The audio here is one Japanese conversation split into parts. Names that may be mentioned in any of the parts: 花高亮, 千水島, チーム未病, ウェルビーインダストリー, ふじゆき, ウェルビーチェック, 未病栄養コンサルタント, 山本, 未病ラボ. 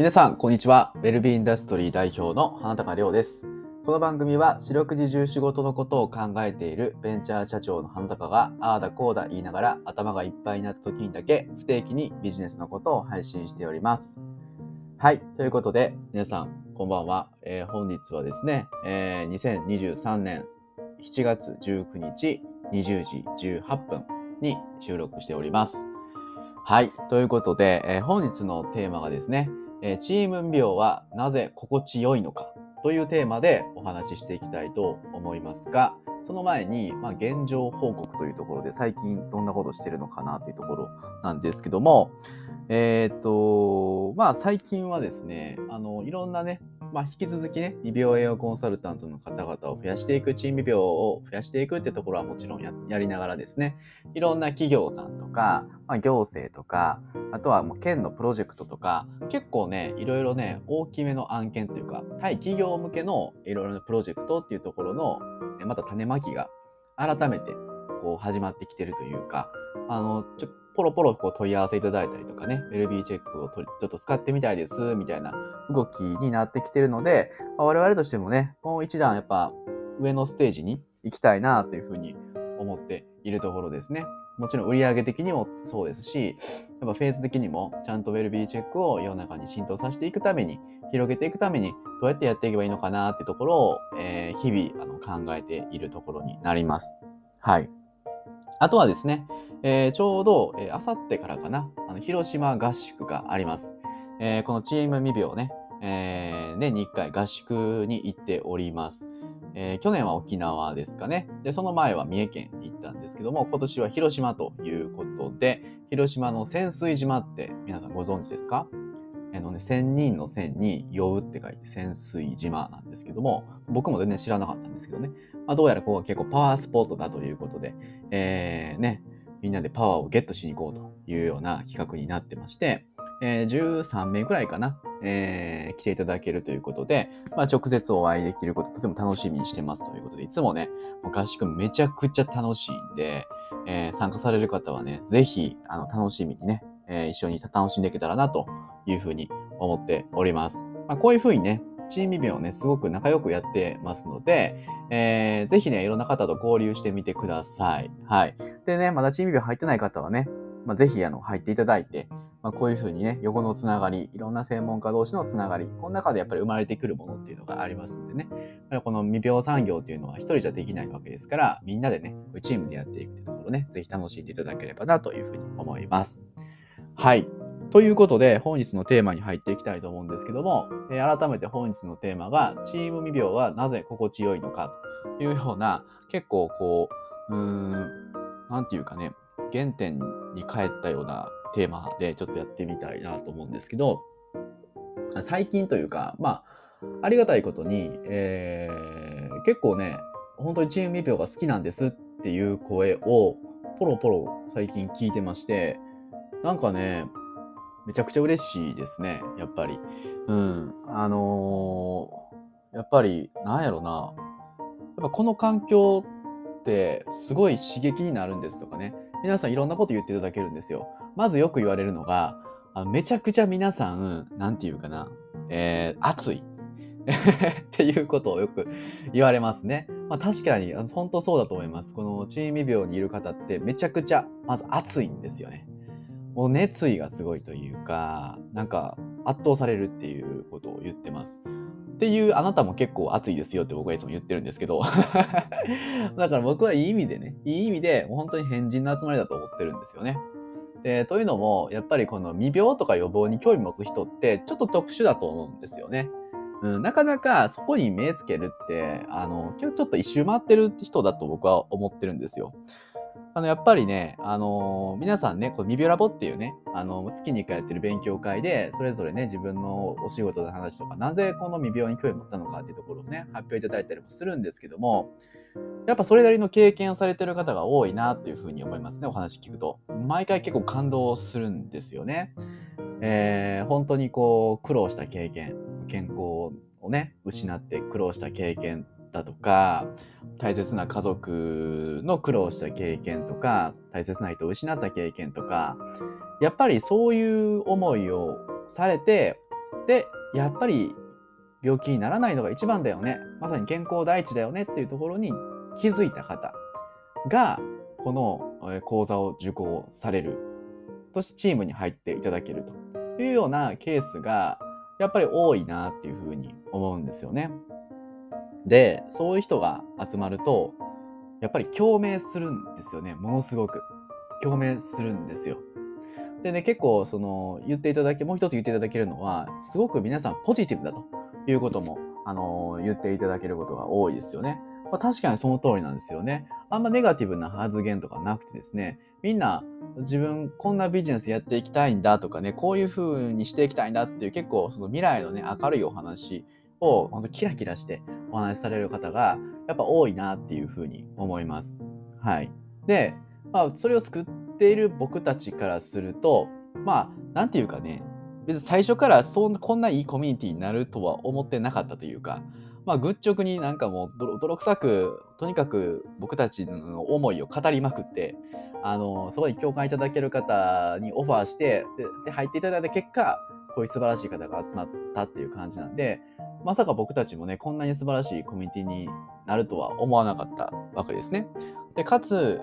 皆さんこんにちは。ウェルビーインダストリー代表の花高亮です。この番組は四六時中仕事のことを考えているベンチャー社長の花高がああだこうだ言いながら頭がいっぱいになった時にだけ不定期にビジネスのことを配信しております。はい、ということで皆さんこんばんは。本日はですね、2023年7月19日20時18分に収録しております。はい、ということで、本日のテーマがですね、チーム運病はなぜ心地よいのかというテーマでお話ししていきたいと思いますが、その前に、現状報告というところで最近どんなことしてるのかなというところなんですけども、最近はですね、いろんなね、引き続きね、未病栄養コンサルタントの方々を増やしていく、チーム未病を増やしていくってところはもちろん やりながらですね、いろんな企業さんとか、行政とか、あとはもう県のプロジェクトとか、結構ね、いろいろね、大きめの案件というか、対企業向けのいろいろなプロジェクトっていうところの、また種まきが改めてこう始まってきてるというか、ポロポロこう問い合わせいただいたりとかね、ウェルビーチェックをちょっと使ってみたいですみたいな動きになってきてるので、我々としてもね、もう一段やっぱ上のステージに行きたいなというふうに思っているところですね。もちろん売上的にもそうですし、やっぱフェーズ的にもちゃんとウェルビーチェックを世の中に浸透させていくために、広げていくためにどうやってやっていけばいいのかなっていうところを、日々考えているところになります。はい。あとはですね、ちょうど、明後日からかな、広島合宿があります。このチーム未病ね、年に1回合宿に行っております。去年は沖縄ですかね。で、その前は三重県に行ったんですけども、今年は広島ということで、広島の千水島って皆さんご存知ですか？千人の千に酔うって書いて潜水島なんですけども、僕も全然知らなかったんですけどね、どうやらここは結構パワースポットだということで、みんなでパワーをゲットしに行こうというような企画になってまして、13名くらいかな、来ていただけるということで、直接お会いできることとても楽しみにしてますということで、いつもね合宿めちゃくちゃ楽しいんで、参加される方はね、ぜひ楽しみにね、一緒に楽しんでいけたらなというふうに思っております。こういうふうにね、チーム病をね、すごく仲良くやってますので、ぜひね、いろんな方と交流してみてください。はい。でね、まだチーム病入ってない方はね、ぜひ入っていただいて、こういうふうにね、横のつながり、いろんな専門家同士のつながり、この中でやっぱり生まれてくるものっていうのがありますんでね、この未病産業っていうのは一人じゃできないわけですから、みんなでね、チームでやっていくってところね、ぜひ楽しんでいただければなというふうに思います。はい。ということで、本日のテーマに入っていきたいと思うんですけども、改めて本日のテーマが、チーム未病はなぜ心地よいのかというような、結構こう、なんていうかね、原点に帰ったようなテーマでちょっとやってみたいなと思うんですけど、最近というか、ありがたいことに、結構ね、本当にチーム未病が好きなんですっていう声をポロポロ最近聞いてまして、なんかね、めちゃくちゃ嬉しいですね、やっぱり。やっぱり、なんやろな。やっぱこの環境ってすごい刺激になるんですとかね。皆さんいろんなこと言っていただけるんですよ。まずよく言われるのが、めちゃくちゃ皆さん、なんていうかな、熱い。っていうことをよく言われますね。確かに、本当そうだと思います。このチーム病にいる方ってめちゃくちゃ、まず熱いんですよね。もう熱意がすごいというか、なんか圧倒されるっていうことを言ってます。っていう、あなたも結構熱いですよって僕はいつも言ってるんですけど。だから僕はいい意味でね、いい意味でもう本当に変人の集まりだと思ってるんですよね。で、というのも、やっぱりこの未病とか予防に興味持つ人ってちょっと特殊だと思うんですよね。なかなかそこに目つけるって、今日ちょっと一周回ってる人だと僕は思ってるんですよ。やっぱりね、皆さんね、この未病ラボっていうね、月に1回やってる勉強会で、それぞれね、自分のお仕事の話とか、なぜこの未病に興味を持ったのかっていうところをね、発表いただいたりもするんですけども、やっぱそれなりの経験をされてる方が多いなっていうふうに思いますね、お話聞くと。毎回結構感動するんですよね。本当にこう、苦労した経験、健康をね、失って苦労した経験、だとか、大切な家族の苦労した経験とか、大切な人を失った経験とか、やっぱりそういう思いをされて、でやっぱり病気にならないのが一番だよね、まさに健康第一だよねっていうところに気づいた方がこの講座を受講されるとしてチームに入っていただけるというようなケースがやっぱり多いなっていうふうに思うんですよね。でそういう人が集まるとやっぱり共鳴するんですよね。ものすごく共鳴するんですよ。でね、結構そのもう一つ言っていただけるのはすごく皆さんポジティブだということも言っていただけることが多いですよね。まあ、確かにその通りなんですよね。あんまネガティブな発言とかなくてですね、みんな自分こんなビジネスやっていきたいんだとかね、こういう風にしていきたいんだっていう結構その未来のね明るいお話を本当キラキラしてお話しされる方がやっぱ多いなっていう風に思います。はい。で、まあ、それを作っている僕たちからすると、まあなんていうかね、別に最初からこんないいコミュニティになるとは思ってなかったというか、まあ、愚直になんかもう泥臭くとにかく僕たちの思いを語りまくってそこに共感いただける方にオファーして で入っていただいた結果こういう素晴らしい方が集まったっていう感じなんで、まさか僕たちもねこんなに素晴らしいコミュニティになるとは思わなかったわけですね。でかつ、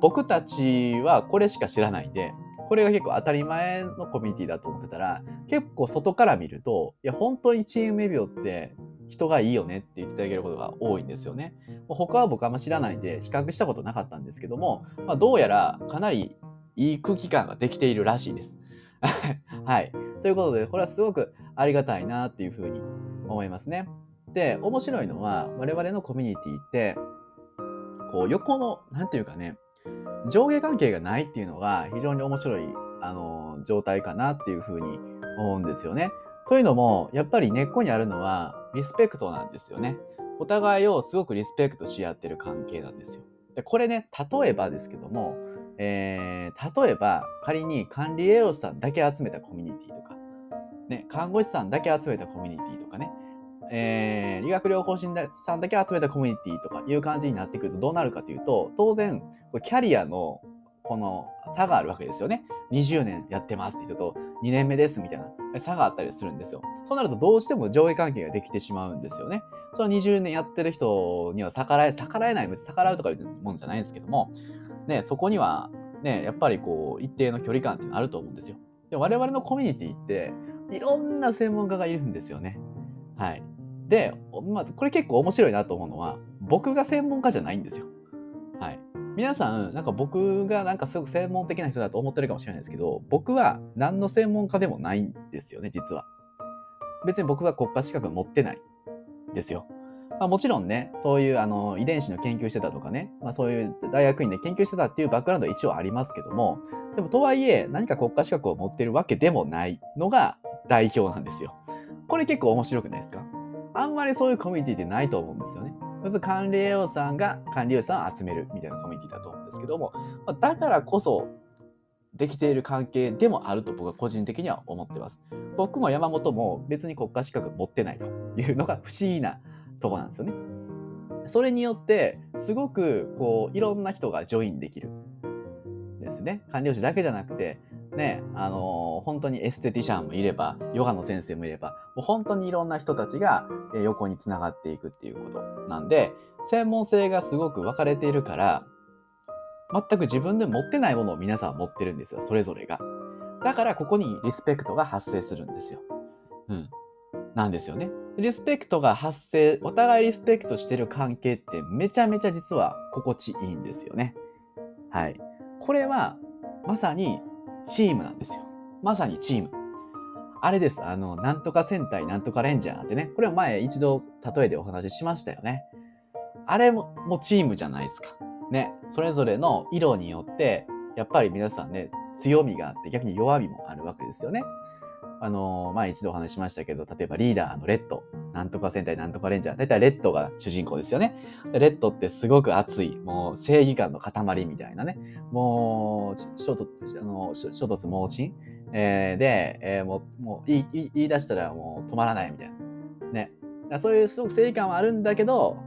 僕たちはこれしか知らないんで、これが結構当たり前のコミュニティだと思ってたら、結構外から見るといや本当にチームエビオって人がいいよねって言っていただけることが多いんですよね。他は僕あんま知らないんで比較したことなかったんですけども、まあ、どうやらかなりいい空気感ができているらしいですはい、ということでこれはすごくありがたいなっていうふうに思いますね。で面白いのは我々のコミュニティってこう横のなんていうかね上下関係がないっていうのが非常に面白い状態かなっていうふうに思うんですよね。というのもやっぱり根っこにあるのはリスペクトなんですよね。お互いをすごくリスペクトし合ってる関係なんですよ。でこれね、例えばですけども、例えば仮に管理栄養士さんだけ集めたコミュニティとか、ね、看護師さんだけ集めたコミュニティとかね、理学療法士さんだけ集めたコミュニティとかいう感じになってくるとどうなるかというと、当然キャリアのこの差があるわけですよね。20年やってますって人と2年目ですみたいな差があったりするんですよ。そうなるとどうしても上下関係ができてしまうんですよね。その20年やってる人には逆らえない、別に逆らうとかいうもんじゃないんですけども、ね、そこには、ね、やっぱりこう一定の距離感ってあると思うんですよ。で我々のコミュニティっていろんな専門家がいるんですよね。はい。で、まあ、これ結構面白いなと思うのは僕が専門家じゃないんですよ。はい。皆さんなんか僕がなんかすごく専門的な人だと思ってるかもしれないですけど、僕は何の専門家でもないんですよね。実は別に僕が国家資格持ってないんですよ。まあ、もちろんねそういう遺伝子の研究してたとかね、まあ、そういう大学院で研究してたっていうバックグラウンドは一応ありますけども、でもとはいえ何か国家資格を持ってるわけでもないのが代表なんですよ。これ結構面白くないですか？あんまりそういうコミュニティってないと思うんですよね。まず管理栄養士さんが管理栄養士さんを集めるみたいなコミュニティだと思うんですけども、だからこそできている関係でもあると僕は個人的には思ってます。僕も山本も別に国家資格持ってないというのが不思議なとこなんですよね。それによってすごくこういろんな人がジョインできるんですね。管理栄養士だけじゃなくてね、本当にエステティシャンもいればヨガの先生もいれば、もう本当にいろんな人たちが横につながっていくっていうことなんで、専門性がすごく分かれているから全く自分で持ってないものを皆さん持ってるんですよ、それぞれが。だからここにリスペクトが発生するんですよ。うん、なんですよね。リスペクトが発生、お互いリスペクトしてる関係ってめちゃめちゃ実は心地いいんですよね。はい。これはまさにチームなんですよ。まさにチーム。あれです。なんとか戦隊なんとかレンジャーってね、これは前一度例えでお話ししましたよね。あれもチームじゃないですか。ね。それぞれの色によって、やっぱり皆さんね、強みがあって逆に弱みもあるわけですよね。前一度お話ししましたけど、例えばリーダーのレッド、なんとか戦隊なんとかレンジャー、だいたいレッドが主人公ですよね。レッドってすごく熱い、もう正義感の塊みたいなね、もう衝突猛進、もう言い出したらもう止まらないみたいなね。そういうすごく正義感はあるんだけど、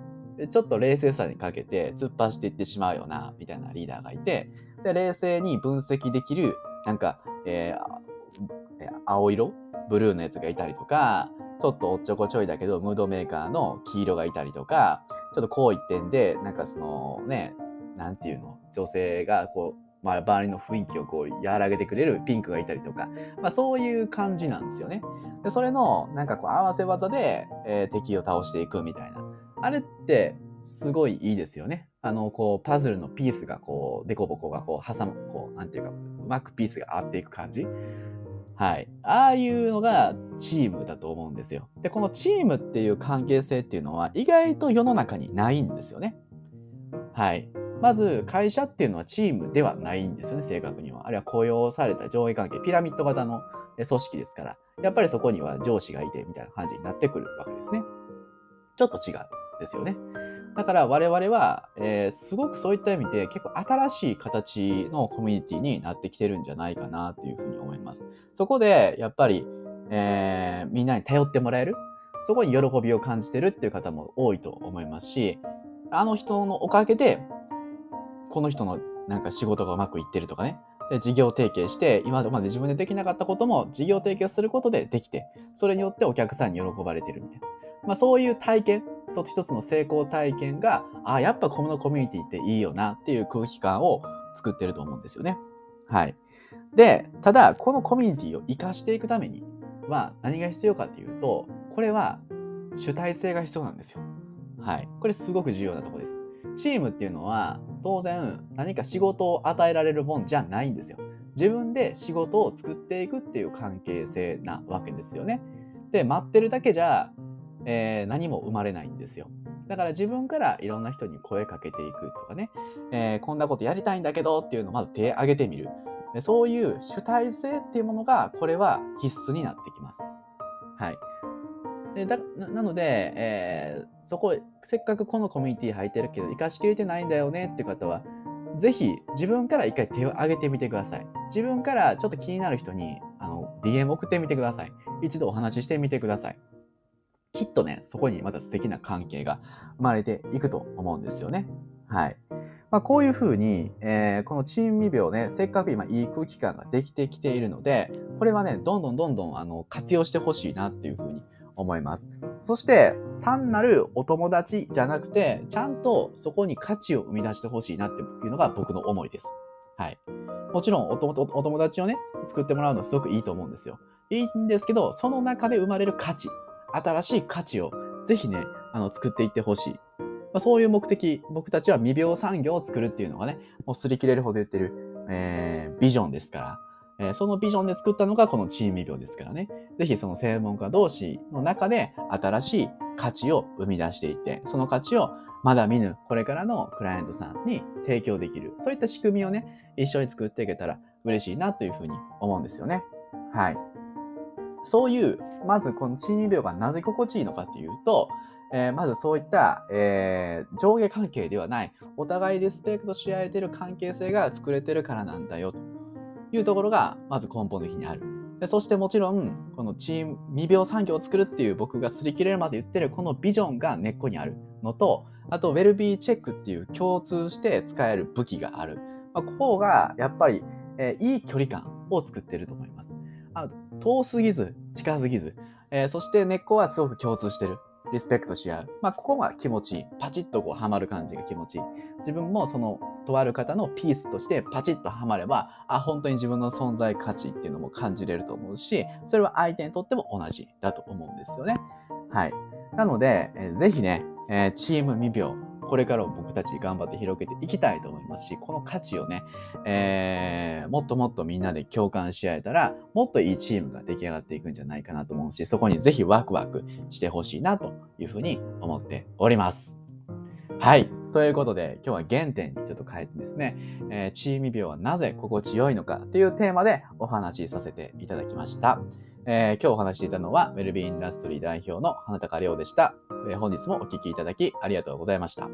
ちょっと冷静さにかけて突っ走っていってしまうよなみたいなリーダーがいて、で冷静に分析できるなんか、青色ブルーのやつがいたりとか、ちょっとおっちょこちょいだけどムードメーカーの黄色がいたりとか、ちょっとこう一点でなんかそのね、なんていうの、女性がこう、まあ、周りの雰囲気をこう和らげてくれるピンクがいたりとか、まあ、そういう感じなんですよね。でそれのなんかこう合わせ技で、敵を倒していくみたいな、あれってすごいいいですよね。こうパズルのピースがこうデコボコがこう挟む、こうなんていうかうまくピースが合っていく感じ。はい、ああいうのがチームだと思うんですよ。でこのチームっていう関係性っていうのは意外と世の中にないんですよね。はい、まず会社っていうのはチームではないんですよね、正確には。あれは雇用された上下関係、ピラミッド型の組織ですから、やっぱりそこには上司がいてみたいな感じになってくるわけですね。ちょっと違うんですよね。だから我々は、すごくそういった意味で結構新しい形のコミュニティになってきてるんじゃないかなというふうに思います。そこでやっぱり、みんなに頼ってもらえる、そこに喜びを感じてるっていう方も多いと思いますし、あの人のおかげでこの人のなんか仕事がうまくいってるとかね。で事業提携して、今まで自分でできなかったことも事業提携することでできて、それによってお客さんに喜ばれてるみたいな、まあ、そういう体験一つ一つの成功体験が、あ、やっぱこのコミュニティっていいよなっていう空気感を作ってると思うんですよね。はい。で、ただこのコミュニティを生かしていくためには何が必要かっていうと、これは主体性が必要なんですよ。はい。これすごく重要なとこです。チームっていうのは当然何か仕事を与えられるもんじゃないんですよ。自分で仕事を作っていくっていう関係性なわけですよね。で、待ってるだけじゃ何も生まれないんですよ。だから自分からいろんな人に声かけていくとかね、こんなことやりたいんだけどっていうのをまず手を挙げてみる。でそういう主体性っていうものが、これは必須になってきます。はい、でなので、そこせっかくこのコミュニティ入ってるけど生かしきれてないんだよねって方は、ぜひ自分から一回手を挙げてみてください。自分からちょっと気になる人にDM 送ってみてください。一度お話ししてみてください。きっとね、そこにまた素敵な関係が生まれていくと思うんですよね。はい。まあ、こういうふうに、このチーム未病ね、せっかく今いい空気感ができてきているので、これはね、どんどん活用してほしいなっていうふうに思います。そして、単なるお友達じゃなくて、ちゃんとそこに価値を生み出してほしいなっていうのが僕の思いです。はい。もちろんお友達をね、作ってもらうのはすごくいいと思うんですよ。いいんですけど、その中で生まれる価値。新しい価値をぜひね、作っていってほしい。まあ、そういう目的、僕たちは未病産業を作るっていうのがね、もう擦り切れるほど言ってる、ビジョンですから、そのビジョンで作ったのがこのチーム未病ですからね、ぜひその専門家同士の中で新しい価値を生み出していって、その価値をまだ見ぬこれからのクライアントさんに提供できる、そういった仕組みをね、一緒に作っていけたら嬉しいなというふうに思うんですよね。はい。そういう、まずこのチーム病がなぜ心地いいのかっていうと、まずそういった、上下関係ではない、お互いリスペクトし合えてる関係性が作れてるからなんだよというところが、まず根本的にある。でそしてもちろん、このチーム未病産業を作るっていう、僕が擦り切れるまで言ってるこのビジョンが根っこにあるのと、あとウェルビーチェックっていう共通して使える武器がある。まあ、ここがやっぱり、いい距離感を作ってると思います。遠すぎず近すぎず、そして根っこはすごく共通してる、リスペクトし合う、まあ、ここが気持ちいい、パチッとこうはまる感じが気持ちいい。自分もそのとある方のピースとしてパチッとはまれば、あ、本当に自分の存在価値っていうのも感じれると思うし、それは相手にとっても同じだと思うんですよね。はい、なので、ぜひね、チーム未病、これからも僕たち頑張って広げていきたいと思いますし、この価値をね、もっとみんなで共感し合えたら、もっといいチームが出来上がっていくんじゃないかなと思うし、そこにぜひワクワクしてほしいなというふうに思っております。はい。ということで、今日は原点にちょっと変えてですね、チーム病はなぜ心地よいのかというテーマでお話しさせていただきました。今日お話していたのは、ウェルビーインダストリー代表の花高亮でした。本日もお聞きいただきありがとうございました。